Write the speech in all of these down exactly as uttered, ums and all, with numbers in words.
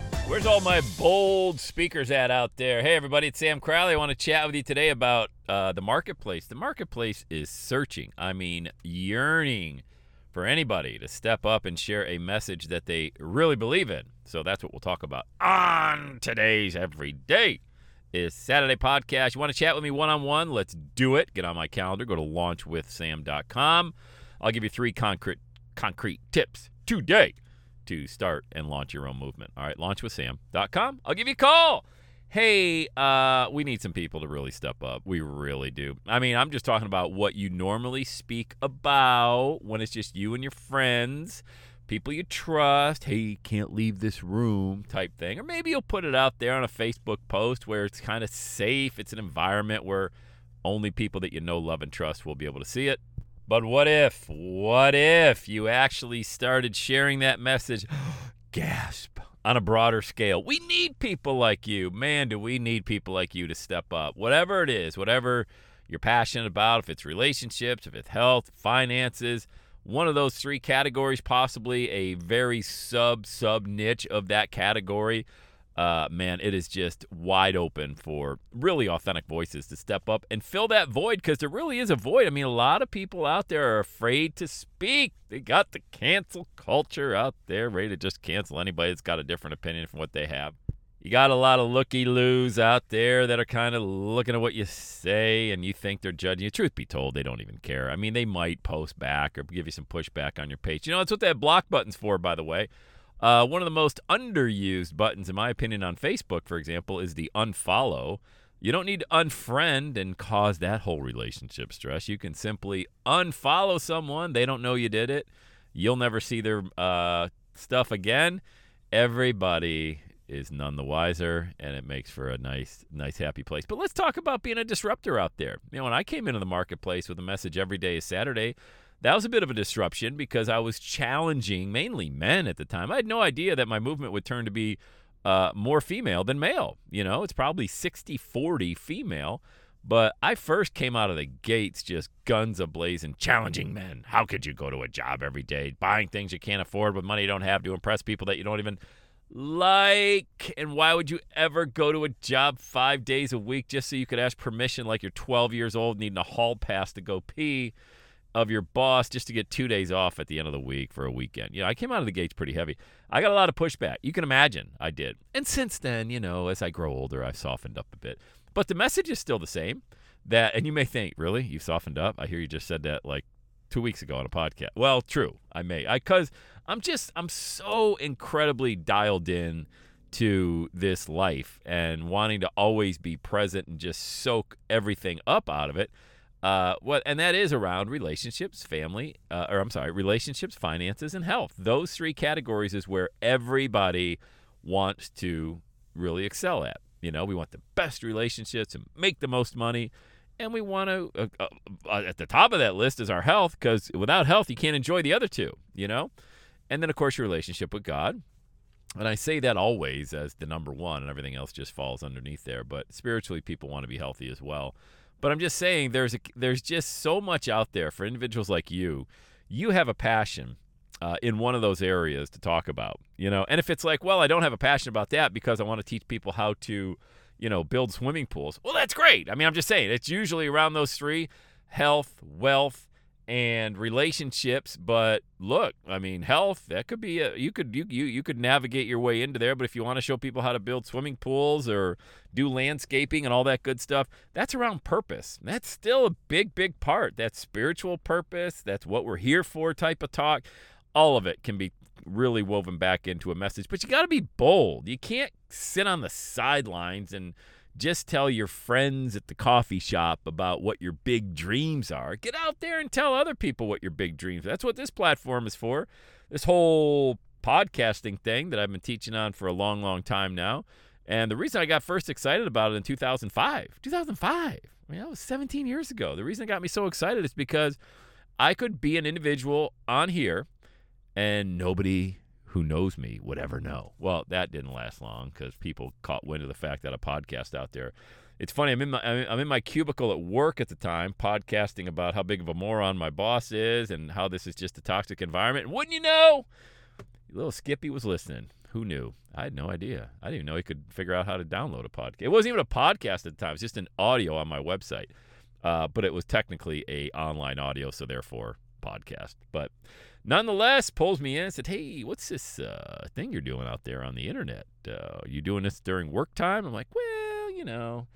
Where's all my bold speakers at out there? Hey, everybody, it's Sam Crowley. I want to chat with you today about uh, the marketplace. The marketplace is searching, I mean yearning, for anybody to step up and share a message that they really believe in. So that's what we'll talk about on today's Everyday is Saturday podcast. You want to chat with me one-on-one? Let's do it. Get on my calendar. Go to launch with sam dot com. I'll give you three concrete, concrete tips today to start and launch your own movement. All right, launch with sam dot com. I'll give you a call. Hey, uh, we need some people to really step up. We really do. I mean, I'm just talking about what you normally speak about when it's just you and your friends, people you trust. Hey, you can't leave this room type thing. Or maybe you'll put it out there on a Facebook post where it's kind of safe. It's an environment where only people that you know, love, and trust will be able to see it. But what if, what if you actually started sharing that message, gasp, on a broader scale? We need people like you. Man, do we need people like you to step up. Whatever it is, whatever you're passionate about, if it's relationships, if it's health, finances, one of those three categories, possibly a very sub, sub niche of that category. Uh, man, it is just wide open for really authentic voices to step up and fill that void, because there really is a void. I mean, a lot of people out there are afraid to speak. They got the cancel culture out there, ready to just cancel anybody that's got a different opinion from what they have. You got a lot of looky-loos out there that are kind of looking at what you say and you think they're judging you. Truth be told, they don't even care. I mean, they might post back or give you some pushback on your page. You know, that's what that block button's for, by the way. Uh, one of the most underused buttons, in my opinion, on Facebook, for example, is the unfollow. You don't need to unfriend and cause that whole relationship stress. You can simply unfollow someone. They don't know you did it. You'll never see their uh, stuff again. Everybody is none the wiser, and it makes for a nice, nice, happy place. But let's talk about being a disruptor out there. You know, when I came into the marketplace with a message, every day is Saturday, that was a bit of a disruption because I was challenging mainly men at the time. I had no idea that my movement would turn to be uh, more female than male. You know, it's probably sixty forty female. But I first came out of the gates just guns a-blazing, challenging men. How could you go to a job every day, buying things you can't afford with money you don't have to impress people that you don't even like? And why would you ever go to a job five days a week just so you could ask permission like you're twelve years old needing a hall pass to go pee of your boss just to get two days off at the end of the week for a weekend? You know, I came out of the gates pretty heavy. I got a lot of pushback. You can imagine I did. And since then, you know, as I grow older, I've softened up a bit. But the message is still the same. That, and you may think, really? You've softened up? I hear you just said that like two weeks ago on a podcast. Well, true. I may. I, because I'm just, I'm so incredibly dialed in to this life and wanting to always be present and just soak everything up out of it. Uh, what and that is around relationships, family, uh, or I'm sorry, relationships, finances, and health. Those three categories is where everybody wants to really excel at. You know, we want the best relationships and make the most money, and we want to. Uh, uh, uh, at the top of that list is our health, because without health, you can't enjoy the other two. You know, and then of course your relationship with God. And I say that always as the number one, and everything else just falls underneath there. But spiritually, people want to be healthy as well. But I'm just saying there's a, there's just so much out there for individuals like you. You have a passion uh, in one of those areas to talk about, you know. And if it's like, well, I don't have a passion about that because I want to teach people how to, you know, build swimming pools. Well, that's great. I mean, I'm just saying it's usually around those three: health, wealth, and relationships, but look, I mean, health, that could be a, you could you, you you could navigate your way into there, but if you want to show people how to build swimming pools or do landscaping and all that good stuff, that's around purpose. That's still a big, big part. That's spiritual purpose. That's what we're here for type of talk. All of it can be really woven back into a message, but you got to be bold. You can't sit on the sidelines and just tell your friends at the coffee shop about what your big dreams are. Get out there and tell other people what your big dreams are. That's what this platform is for. This whole podcasting thing that I've been teaching on for a long, long time now. And the reason I got first excited about it in two thousand five, two thousand five, I mean, that was seventeen years ago. The reason it got me so excited is because I could be an individual on here and nobody who knows me would ever know. Well, that didn't last long because people caught wind of the fact that a podcast out there. It's funny, I'm in my I'm in my cubicle at work at the time, podcasting about how big of a moron my boss is and how this is just a toxic environment. And wouldn't you know? Little Skippy was listening. Who knew? I had no idea. I didn't even know he could figure out how to download a podcast. It wasn't even a podcast at the time. It was just an audio on my website. Uh, but it was technically a online audio, so therefore podcast. But nonetheless, pulls me in and said, hey, what's this uh, thing you're doing out there on the internet? Uh, are you doing this during work time? I'm like, well, you know,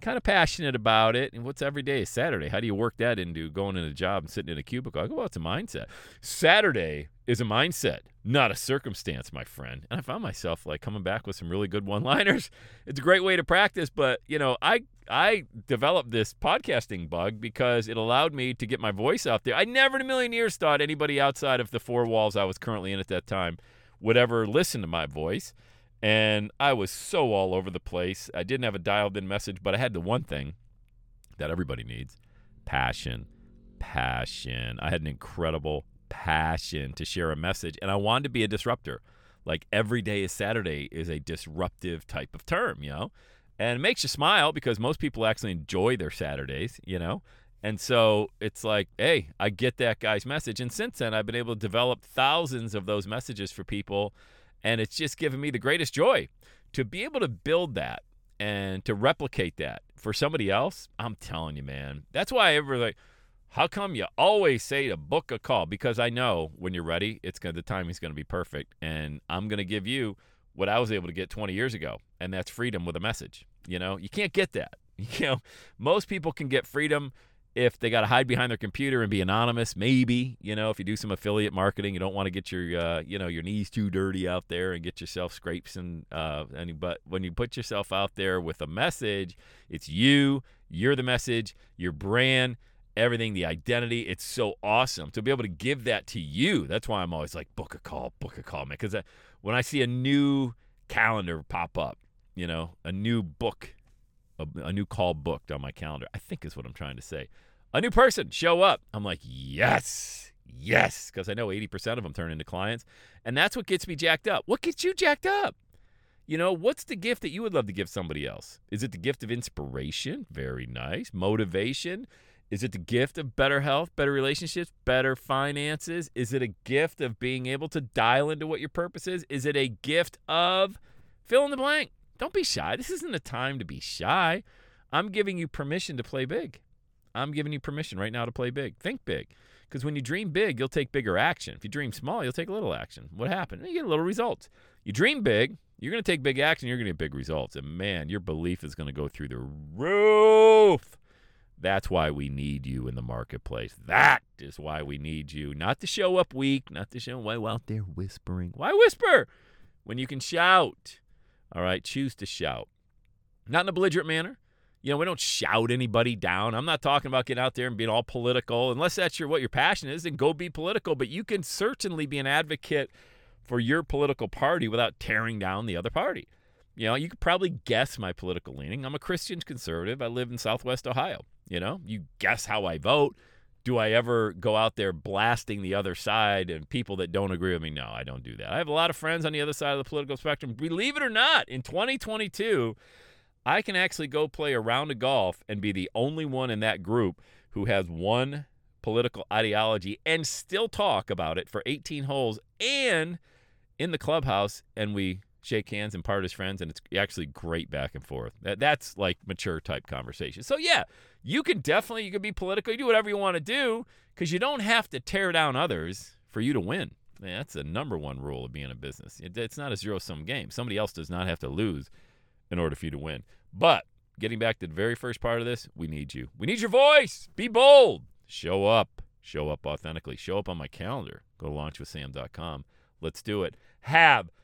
kind of passionate about it. And what's every day is Saturday. How do you work that into going in a job and sitting in a cubicle? I go, well, it's a mindset. Saturday is a mindset, not a circumstance, my friend. And I found myself like coming back with some really good one-liners. It's a great way to practice, but you know, I I developed this podcasting bug because it allowed me to get my voice out there. I never in a million years thought anybody outside of the four walls I was currently in at that time would ever listen to my voice. And I was so all over the place. I didn't have a dialed-in message, but I had the one thing that everybody needs, passion, passion. I had an incredible passion to share a message, and I wanted to be a disruptor. Like every day is Saturday is a disruptive type of term, you know? And it makes you smile because most people actually enjoy their Saturdays, you know? And so it's like, hey, I get that guy's message. And since then, I've been able to develop thousands of those messages for people. And it's just given me the greatest joy to be able to build that and to replicate that for somebody else. I'm telling you, man, that's why I ever like, how come you always say to book a call? Because I know when you're ready, it's gonna, the timing's going to be perfect. And I'm going to give you what I was able to get twenty years ago, and that's freedom with a message. You know, you can't get that. You know, most people can get freedom if they got to hide behind their computer and be anonymous, maybe. You know, if you do some affiliate marketing, you don't want to get your, uh, you know, your knees too dirty out there and get yourself scrapes and, uh, and, but when you put yourself out there with a message, it's you, you're the message, your brand, everything, the identity. It's so awesome to be able to give that to you. That's why I'm always like, book a call, book a call, man. Because when I see a new calendar pop up, you know, a new book, a, a new call booked on my calendar, I think is what I'm trying to say. A new person show up. I'm like, yes, yes, because I know eighty percent of them turn into clients. And that's what gets me jacked up. What gets you jacked up? You know, what's the gift that you would love to give somebody else? Is it the gift of inspiration? Very nice. Motivation? Is it the gift of better health, better relationships, better finances? Is it a gift of being able to dial into what your purpose is? Is it a gift of fill in the blank? Don't be shy. This isn't a time to be shy. I'm giving you permission to play big. I'm giving you permission right now to play big. Think big. Because when you dream big, you'll take bigger action. If you dream small, you'll take little action. What happened? You get little results. You dream big, you're going to take big action, you're going to get big results. And man, your belief is going to go through the roof. That's why we need you in the marketplace. That is why we need you. Not to show up weak, not to show why we're out there whispering. Why whisper when you can shout? All right, choose to shout. Not in a belligerent manner. You know, we don't shout anybody down. I'm not talking about getting out there and being all political. Unless that's your what your passion is, then go be political. But you can certainly be an advocate for your political party without tearing down the other party. You know, you could probably guess my political leaning. I'm a Christian conservative. I live in Southwest Ohio. You know, you guess how I vote. Do I ever go out there blasting the other side and people that don't agree with me? No, I don't do that. I have a lot of friends on the other side of the political spectrum. Believe it or not, in twenty twenty-two, I can actually go play a round of golf and be the only one in that group who has one political ideology and still talk about it for eighteen holes and in the clubhouse, and we shake hands and part as friends, and it's actually great back and forth. That, that's like mature type conversation. So yeah, you can definitely, you can be political, you do whatever you want to do, because you don't have to tear down others for you to win. Man, that's the number one rule of being a business. It, it's not a zero-sum game. Somebody else does not have to lose in order for you to win. But getting back to the very first part of this, we need you. We need your voice. Be bold. Show up. Show up authentically. Show up on my calendar. Go to launch with sam dot com. Let's do it. Have